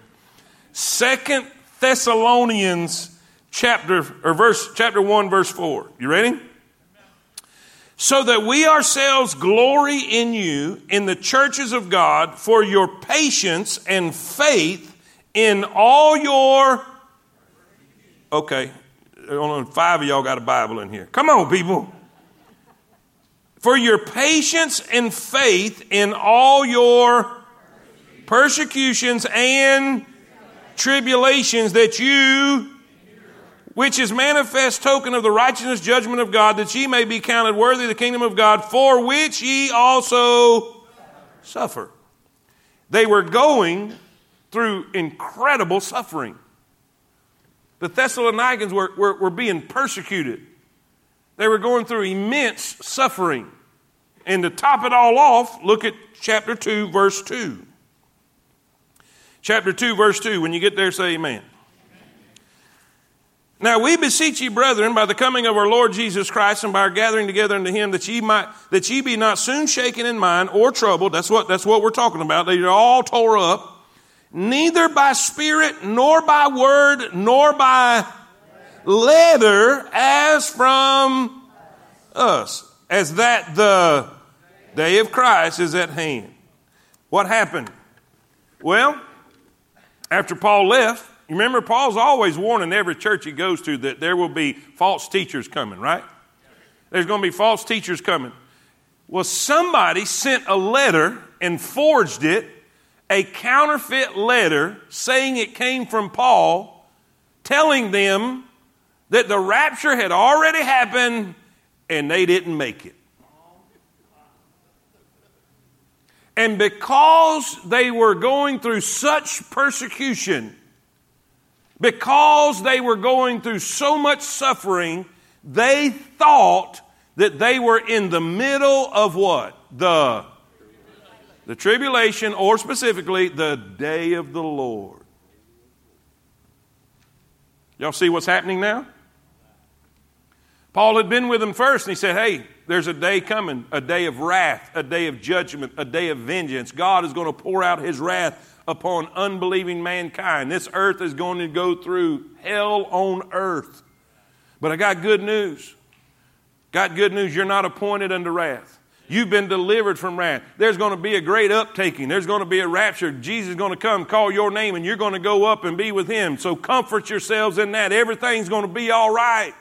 Second Thessalonians chapter or verse chapter one, verse four. You ready? So that we ourselves glory in you in the churches of God for your patience and faith in all your. Okay, only five of y'all got a Bible in here. Come on, people. For your patience and faith in all your persecutions and tribulations that you, which is manifest token of the righteousness judgment of God, that ye may be counted worthy of the kingdom of God, for which ye also suffer. They were going through incredible suffering. The Thessalonians were, were, were being persecuted. They were going through immense suffering. And to top it all off, look at chapter two, verse two. Chapter two, verse two. When you get there, say amen. Amen. Now we beseech ye, brethren, by the coming of our Lord Jesus Christ and by our gathering together unto him, that ye might that ye be not soon shaken in mind or troubled. That's what that's what we're talking about. They are all tore up, neither by spirit, nor by word, nor by letter as from us, as that the day of Christ is at hand. What happened? Well, after Paul left, remember Paul's always warning every church he goes to that there will be false teachers coming, right? There's going to be false teachers coming. Well, somebody sent a letter and forged it, a counterfeit letter saying it came from Paul, telling them that the rapture had already happened and they didn't make it. And because they were going through such persecution, because they were going through so much suffering, they thought that they were in the middle of what? The, the tribulation, or specifically, the day of the Lord. Y'all see what's happening now? Paul had been with them first, and he said, hey, there's a day coming, a day of wrath, a day of judgment, a day of vengeance. God is going to pour out his wrath upon unbelieving mankind. This earth is going to go through hell on earth. But I got good news. Got good news. You're not appointed unto wrath. You've been delivered from wrath. There's going to be a great uptaking. There's going to be a rapture. Jesus is going to come, call your name, and you're going to go up and be with him. So comfort yourselves in that. Everything's going to be all right.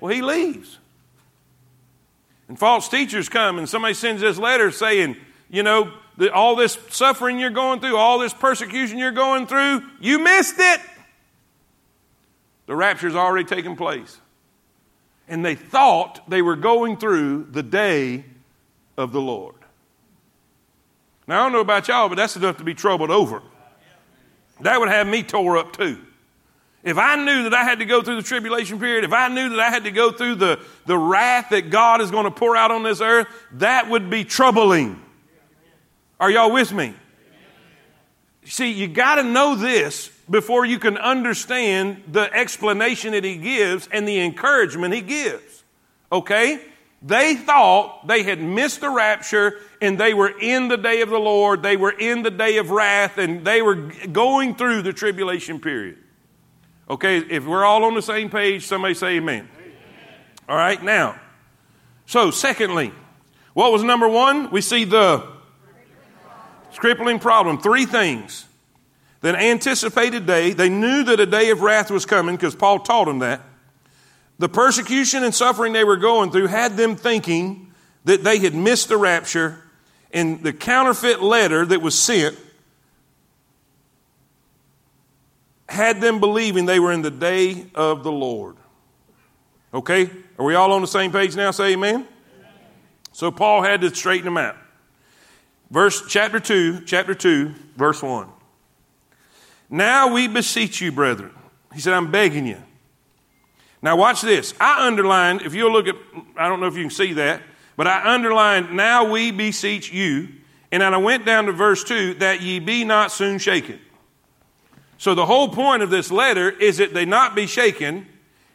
Well, he leaves. And false teachers come, and somebody sends this letter saying, you know, the, all this suffering you're going through, all this persecution you're going through, you missed it. The rapture's already taken place. And they thought they were going through the day of the Lord. Now, I don't know about y'all, but that's enough to be troubled over. That would have me tore up too. If I knew that I had to go through the tribulation period, if I knew that I had to go through the, the wrath that God is going to pour out on this earth, that would be troubling. Are y'all with me? See, you got to know this before you can understand the explanation that he gives and the encouragement he gives. Okay? They thought they had missed the rapture and they were in the day of the Lord. They were in the day of wrath and they were going through the tribulation period. Okay, if we're all on the same page, somebody say amen. Amen. All right, now. So, secondly, what was number one? We see the crippling problem. Three things. The anticipated day. They knew that a day of wrath was coming because Paul taught them that. The persecution and suffering they were going through had them thinking that they had missed the rapture, and the counterfeit letter that was sent had them believing they were in the day of the Lord. Okay? Are we all on the same page now? Say amen. Amen. So Paul had to straighten them out. Verse chapter two, chapter two, verse one. Now we beseech you, brethren. He said, I'm begging you. Now watch this. I underlined, if you'll look at, I don't know if you can see that, but I underlined, now we beseech you. And then I went down to verse two, that ye be not soon shaken. So the whole point of this letter is that they not be shaken.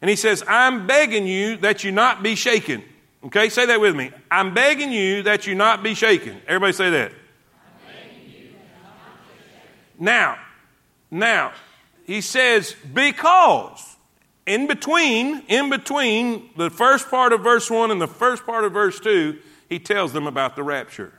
And he says, I'm begging you that you not be shaken. Okay, say that with me. I'm begging you that you not be shaken. Everybody say that. I'm begging you that not be shaken. Now, now, he says, because in between, in between the first part of verse one and the first part of verse two, he tells them about the rapture.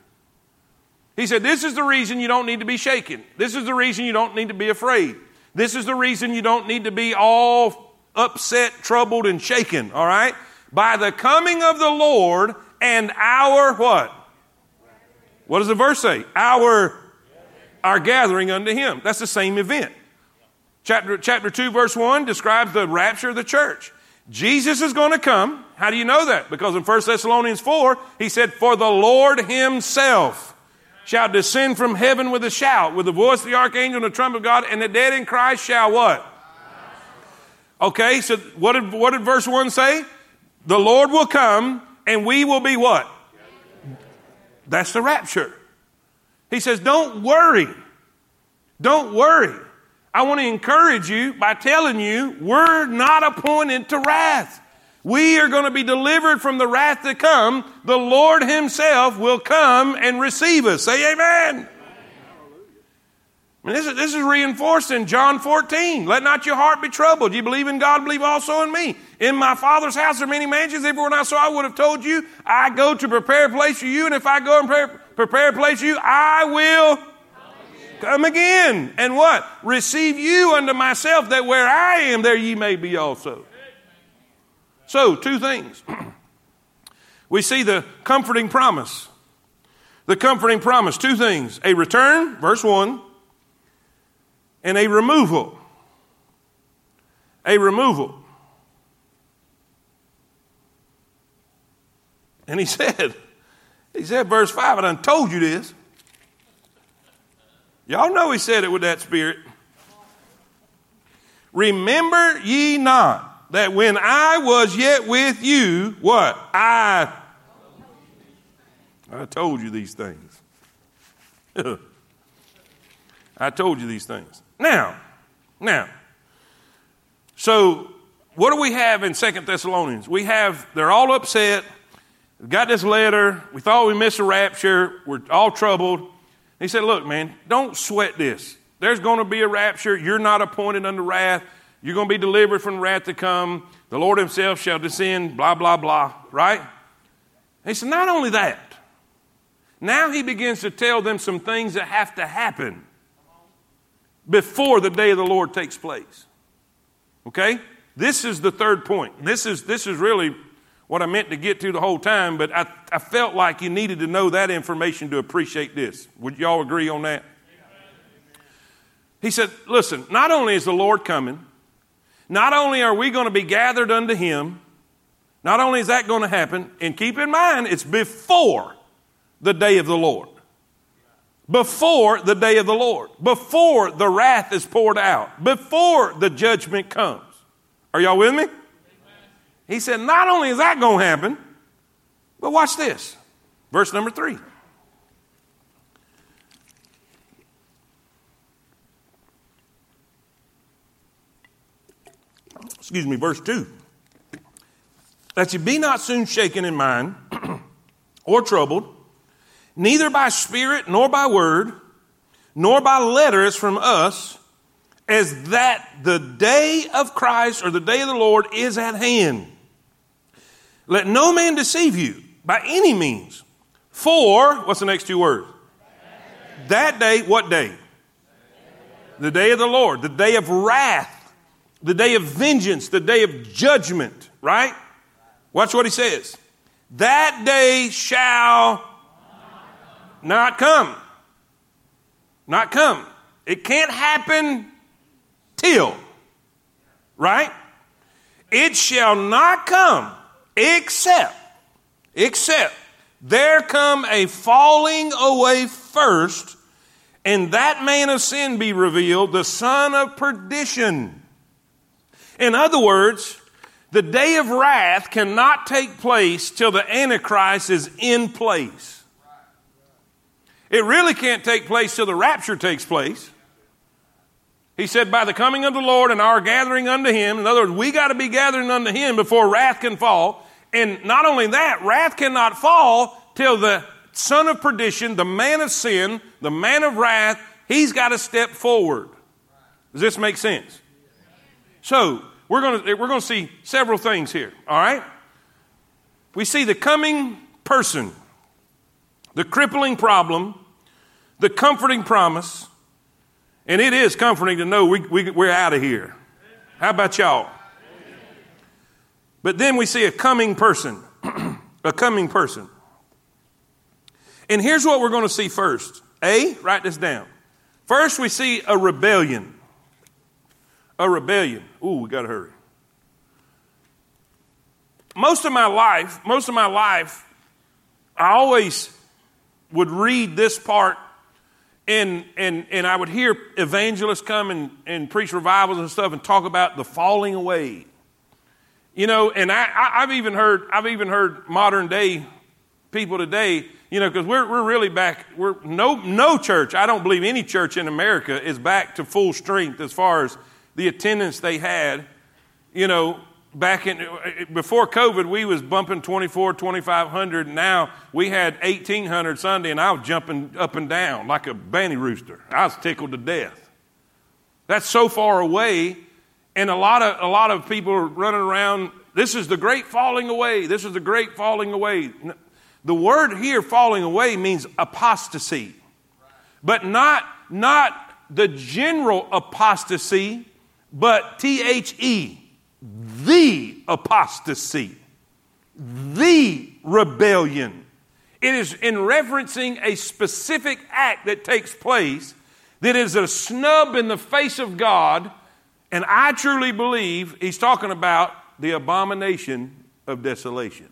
He said, this is the reason you don't need to be shaken. This is the reason you don't need to be afraid. This is the reason you don't need to be all upset, troubled, and shaken, all right? By the coming of the Lord and our what? What does the verse say? Our, our gathering unto him. That's the same event. Chapter, chapter two, verse one describes the rapture of the church. Jesus is going to come. How do you know that? Because in First Thessalonians four, he said, for the Lord himself shall descend from heaven with a shout, with the voice of the archangel and the trump of God, and the dead in Christ shall what? Okay, so what did, what did verse one say? The Lord will come, and we will be what? That's the rapture. He says, don't worry. Don't worry. I want to encourage you by telling you we're not appointed to wrath. We are going to be delivered from the wrath to come. The Lord himself will come and receive us. Say amen. Amen. I mean, this is, this is reinforced in John fourteen. Let not your heart be troubled. You believe in God, believe also in me. In my Father's house are many mansions. If it were not so, I would have told you, I go to prepare a place for you. And if I go and prepare, prepare a place for you, I will Amen. Come again. And what? Receive you unto myself, that where I am, there ye may be also. So, two things. We see the comforting promise. The comforting promise. Two things. A return, verse one, and a removal. A removal. And he said, he said, verse five, I done told you this. Y'all know he said it with that spirit. Remember ye not that when I was yet with you, what? I, I told you these things. I told you these things. Now, now, so what do we have in Second Thessalonians? We have, they're all upset. We've got this letter. We thought we missed a rapture. We're all troubled. And he said, look, man, don't sweat this. There's going to be a rapture. You're not appointed unto wrath. You're going to be delivered from wrath to come. The Lord himself shall descend, blah, blah, blah, right? He said, not only that. Now he begins to tell them some things that have to happen before the day of the Lord takes place. Okay? This is the third point. This is, this is really what I meant to get to the whole time, but I, I felt like you needed to know that information to appreciate this. Would y'all agree on that? He said, listen, not only is the Lord coming, not only are we going to be gathered unto him, not only is that going to happen, and keep in mind, it's before the day of the Lord. Before the day of the Lord. Before the wrath is poured out. Before the judgment comes. Are y'all with me? Amen. He said, not only is that going to happen, but watch this. Verse number three. Excuse me, verse two. That you be not soon shaken in mind or troubled, neither by spirit nor by word, nor by letters from us, as that the day of Christ or the day of the Lord is at hand. Let no man deceive you by any means. For, what's the next two words? That day, what day? The day of the Lord, the day of wrath. The day of vengeance, the day of judgment, right? Watch what he says. That day shall not come. Not come. It can't happen till, right? It shall not come except, except there come a falling away first, and that man of sin be revealed, the son of perdition. In other words, the day of wrath cannot take place till the Antichrist is in place. It really can't take place till the rapture takes place. He said, by the coming of the Lord and our gathering unto him. In other words, we got to be gathering unto him before wrath can fall. And not only that, wrath cannot fall till the son of perdition, the man of sin, the man of wrath, he's got to step forward. Does this make sense? So we're going to we're going to see several things here. All right. We see the coming person, the crippling problem, the comforting promise. And it is comforting to know we, we, we're out of here. How about y'all? But then we see a coming person, a coming person. And here's what we're going to see first. A, write this down. First, we see a rebellion. A rebellion. Ooh, we got to hurry. Most of my life, most of my life, I always would read this part and and and I would hear evangelists come and, and preach revivals and stuff and talk about the falling away. You know, and I, I, I've even heard I've even heard modern day people today, you know, because we're we're really back. We're no no church. I don't believe any church in America is back to full strength as far as the attendance they had, you know. Back in, before COVID, we was bumping twenty-four, twenty-five hundred. Now we had eighteen hundred Sunday, and I was jumping up and down like a banty rooster. I was tickled to death. That's so far away. And a lot of, a lot of people are running around. This is the great falling away. This is the great falling away. The word here, falling away, means apostasy, but not, not the general apostasy, but T H E. The apostasy, the rebellion. It is in referencing a specific act that takes place that is a snub in the face of God. And I truly believe he's talking about the abomination of desolation.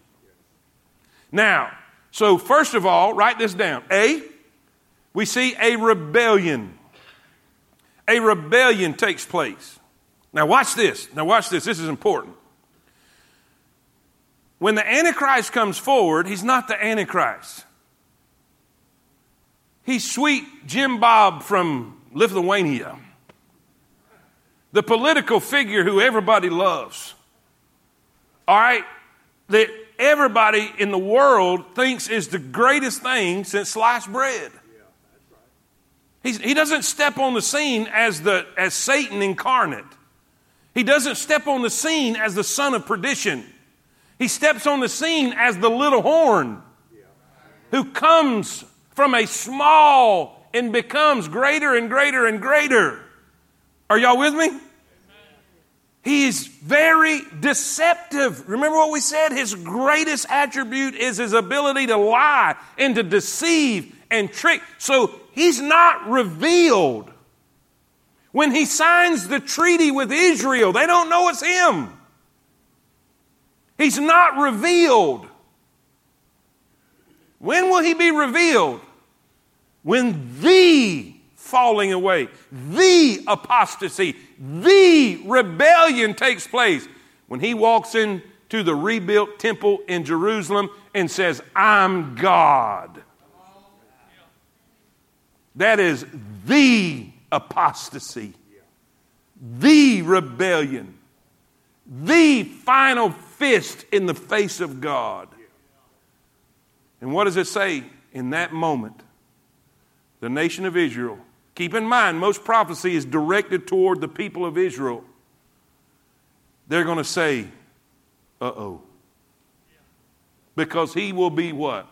Now, so first of all, write this down. A, we see a rebellion. A rebellion takes place. Now watch this. Now watch this. This is important. When the Antichrist comes forward, he's not the Antichrist. He's sweet Jim Bob from Lithuania. The political figure who everybody loves. All right? That everybody in the world thinks is the greatest thing since sliced bread. He's, he doesn't step on the scene as the as Satan incarnate. He doesn't step on the scene as the son of perdition. He steps on the scene as the little horn who comes from a small and becomes greater and greater and greater. Are y'all with me? He is very deceptive. Remember what we said? His greatest attribute is his ability to lie and to deceive and trick. So he's not revealed. When he signs the treaty with Israel, they don't know it's him. He's not revealed. When will he be revealed? When the falling away, the apostasy, the rebellion takes place. When he walks into the rebuilt temple in Jerusalem and says, I'm God. That is the apostasy, the rebellion, the final fist in the face of God. And what does it say? In that moment, the nation of Israel, keep in mind, most prophecy is directed toward the people of Israel. They're going to say, uh-oh, because he will be what?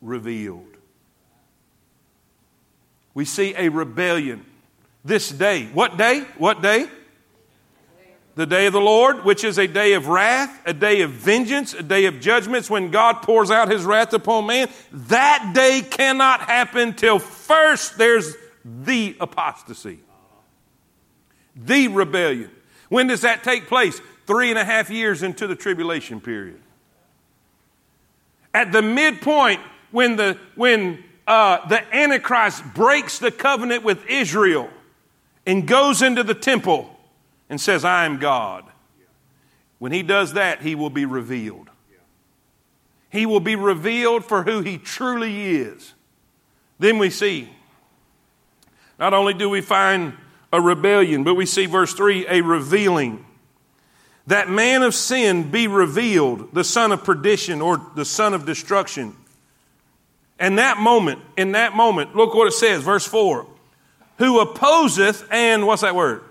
Revealed. We see a rebellion this day. What day? What day? The day of the Lord, which is a day of wrath, a day of vengeance, a day of judgments when God pours out his wrath upon man. That day cannot happen till first there's the apostasy, the rebellion. When does that take place? Three and a half years into the tribulation period. At the midpoint, when the, when, Uh, the Antichrist breaks the covenant with Israel and goes into the temple and says, I am God. When he does that, he will be revealed. He will be revealed for who he truly is. Then we see, not only do we find a rebellion, but we see verse three, a revealing. that man of sin be revealed, the son of perdition or the son of destruction. And that moment, in that moment, look what it says, verse four, who opposeth and what's that word?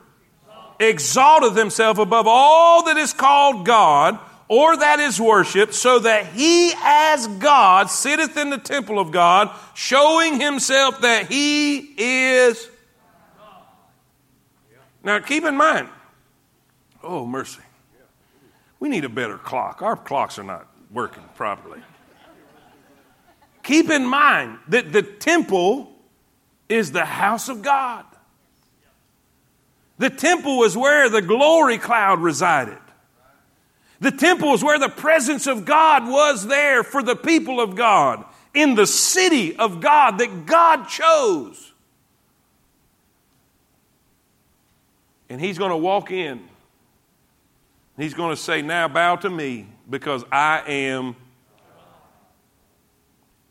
Exalteth himself above all that is called God or that is worshiped, so that he as God sitteth in the temple of God, showing himself that he is. Now, keep in mind. Oh, mercy. We need a better clock. Our clocks are not working properly. Keep in mind that the temple is the house of God. The temple is where the glory cloud resided. The temple is where the presence of God was there for the people of God, in the city of God that God chose. And he's going to walk in. He's going to say, now bow to me because I am.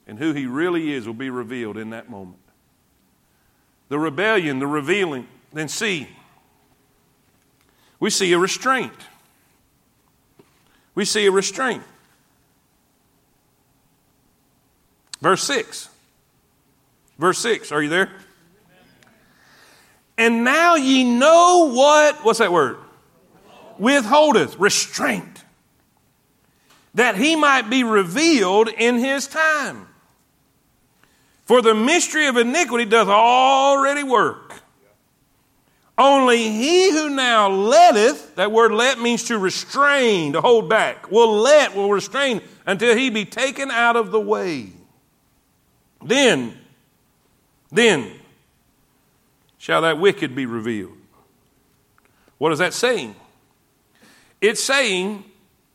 And who he really is will be revealed in that moment. The rebellion, the revealing. Then see, we see a restraint. We see a restraint. Verse six. Verse six, are you there? And now ye know what, what's that word? Withholdeth, restraint, that he might be revealed in his time. For the mystery of iniquity doth already work. Only he who now letteth, that word let means to restrain, to hold back, will let, will restrain until he be taken out of the way. Then, then shall that wicked be revealed. What is that saying? It's saying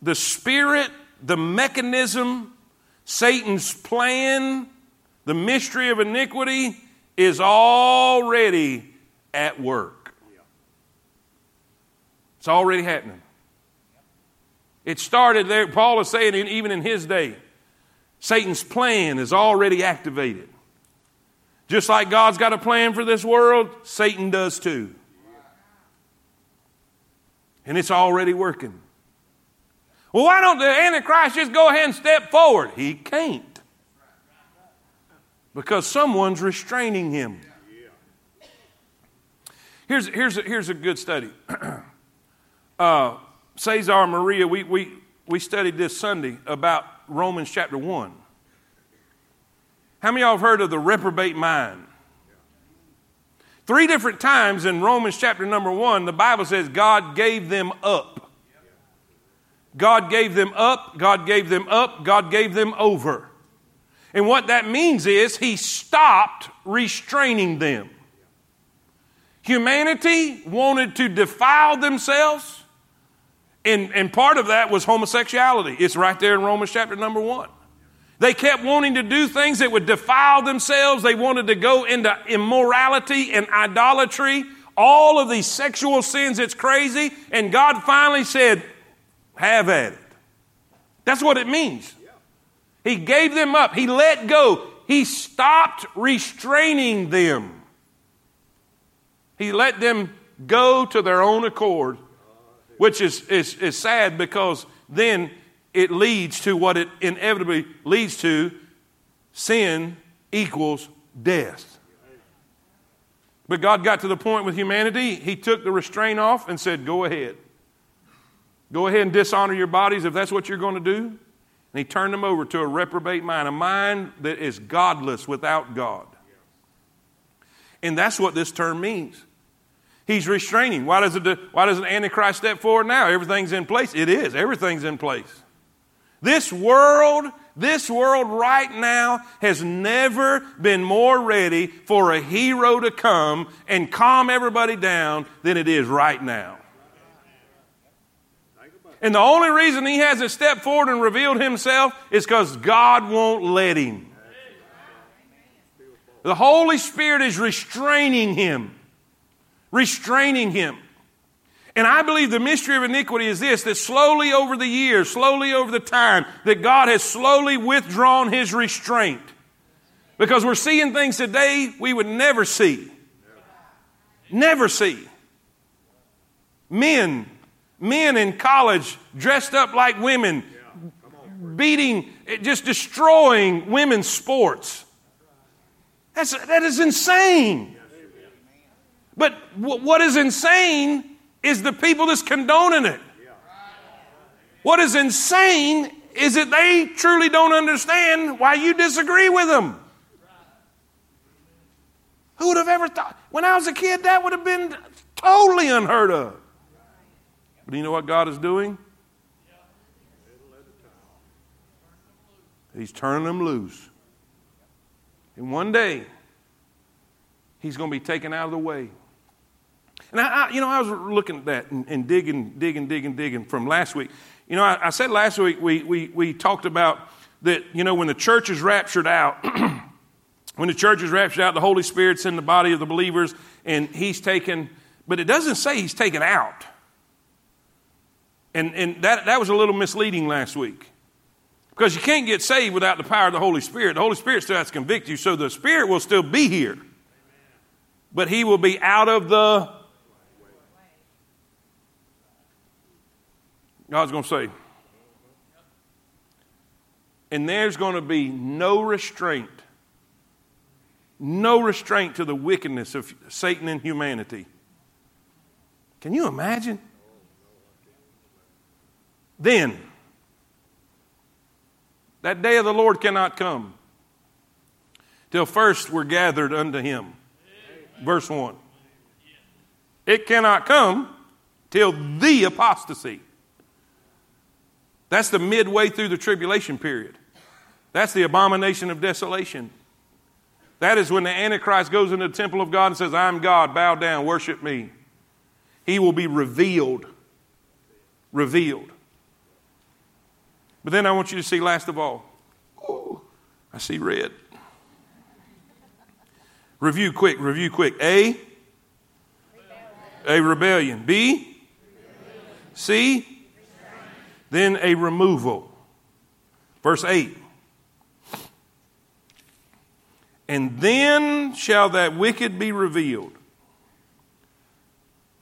the spirit, the mechanism, Satan's plan, the mystery of iniquity is already at work. It's already happening. It started there. Paul is saying even in his day, Satan's plan is already activated. Just like God's got a plan for this world, Satan does too. And it's already working. Well, why don't the Antichrist just go ahead and step forward? He can't. Because someone's restraining him. Here's, here's, here's a good study. uh, Cesar Maria, we, we, we studied this Sunday about Romans chapter one. How many of y'all have heard of the reprobate mind? Three different times in Romans chapter number one, the Bible says God gave them up. God gave them up, God gave them up, God gave them over. And what that means is he stopped restraining them. Humanity wanted to defile themselves, and, and part of that was homosexuality. It's right there in Romans chapter number one. They kept wanting to do things that would defile themselves. They wanted to go into immorality and idolatry, all of these sexual sins. It's crazy. And God finally said, have at it. That's what it means. He gave them up. He let go. He stopped restraining them. He let them go to their own accord, which is, is, is sad because then it leads to what it inevitably leads to. Sin equals death. But God got to the point with humanity, he took the restraint off and said, go ahead. Go ahead and dishonor your bodies if that's what you're going to do. And he turned them over to a reprobate mind, a mind that is godless without God. And that's what this term means. He's restraining. Why does, it, why does an Antichrist step forward now? Everything's in place. It is. Everything's in place. This world, this world right now has never been more ready for a hero to come and calm everybody down than it is right now. And the only reason he hasn't stepped forward and revealed himself is because God won't let him. The Holy Spirit is restraining him. Restraining him. And I believe the mystery of iniquity is this, that slowly over the years, slowly over the time, that God has slowly withdrawn his restraint. Because we're seeing things today we would never see. Never see. Men men in college dressed up like women, beating, just destroying women's sports. That's, that is insane. But w- what is insane is the people that's condoning it. What is insane is that they truly don't understand why you disagree with them. Who would have ever thought? When I was a kid, that would have been totally unheard of. But you know what God is doing? He's turning them loose. And one day, he's going to be taken out of the way. And I, I you know, I was looking at that and, and digging, digging, digging, digging from last week. You know, I, I said last week we, we we talked about that, you know, when the church is raptured out, when the church is raptured out, the Holy Spirit's in the body of the believers, and he's taken, but it doesn't say he's taken out. And and that, that was a little misleading last week. Because you can't get saved without the power of the Holy Spirit. The Holy Spirit still has to convict you, so the Spirit will still be here. But he will be out of the... God's going to say, and there's going to be no restraint, no restraint to the wickedness of Satan and humanity. Can you imagine? Then, that day of the Lord cannot come till first we're gathered unto him. Verse one. It cannot come till the apostasy. That's the midway through the tribulation period. That's the abomination of desolation. That is when the Antichrist goes into the temple of God and says, I'm God, bow down, worship me. He will be revealed. Revealed. But then I want you to see last of all. Oh, I see red. Review quick, review quick. A, a rebellion. B, C, then a removal. Verse eight. And then shall that wicked be revealed,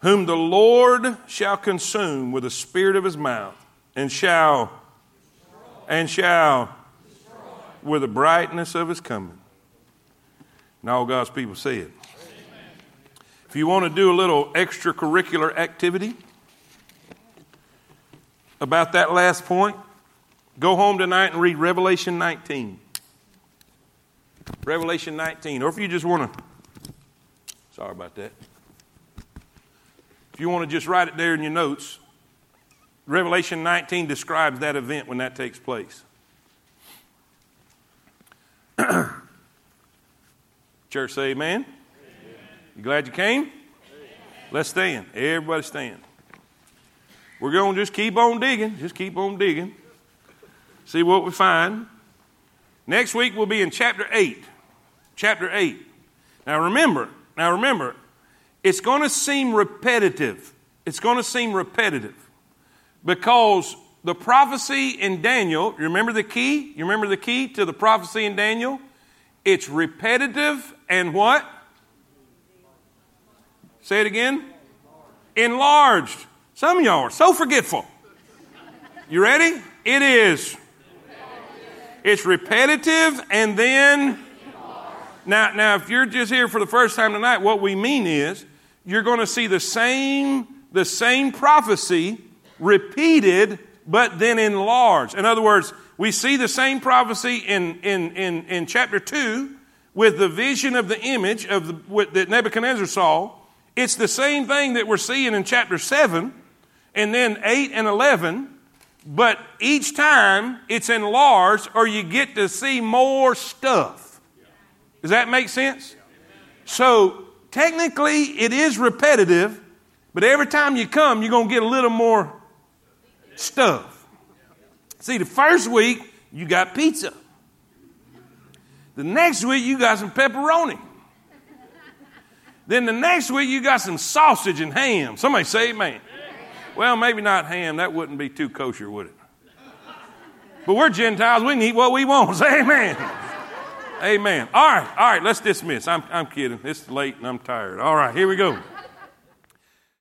whom the Lord shall consume with the spirit of his mouth, and shall, and shall, with the brightness of his coming. And all God's people say it. If you want to do a little extracurricular activity about that last point, go home tonight and read Revelation nineteen. Revelation nineteen. Or if you just want to, sorry about that. If you want to just write it there in your notes, Revelation nineteen describes that event when that takes place. Church, say amen. Amen. You glad you came? Amen. Let's stand. Everybody stand. We're going to just keep on digging. Just keep on digging. See what we find. Next week we'll be in chapter eight. Chapter eight. Now remember, now remember, it's going to seem repetitive. It's going to seem repetitive because the prophecy in Daniel, you remember the key? You remember the key to the prophecy in Daniel? It's repetitive and what? Say it again. Enlarged. Some of y'all are so forgetful. You ready? It is. It's repetitive and then. Now, now, if you're just here for the first time tonight, what we mean is you're going to see the same, the same prophecy repeated, but then enlarged. In other words, we see the same prophecy in in in, in chapter two with the vision of the image of the, with, that Nebuchadnezzar saw. It's the same thing that we're seeing in chapter seven. And then eight and eleven, but each time it's enlarged or you get to see more stuff. Does that make sense? So technically it is repetitive, but every time you come, you're going to get a little more stuff. See, the first week you got pizza. The next week you got some pepperoni. Then the next week you got some sausage and ham. Somebody say amen. Well, maybe not ham. That wouldn't be too kosher, would it? But we're Gentiles. We can eat what we want. Say amen. Amen. All right. All right. Let's dismiss. I'm, I'm kidding. It's late and I'm tired. All right. Here we go.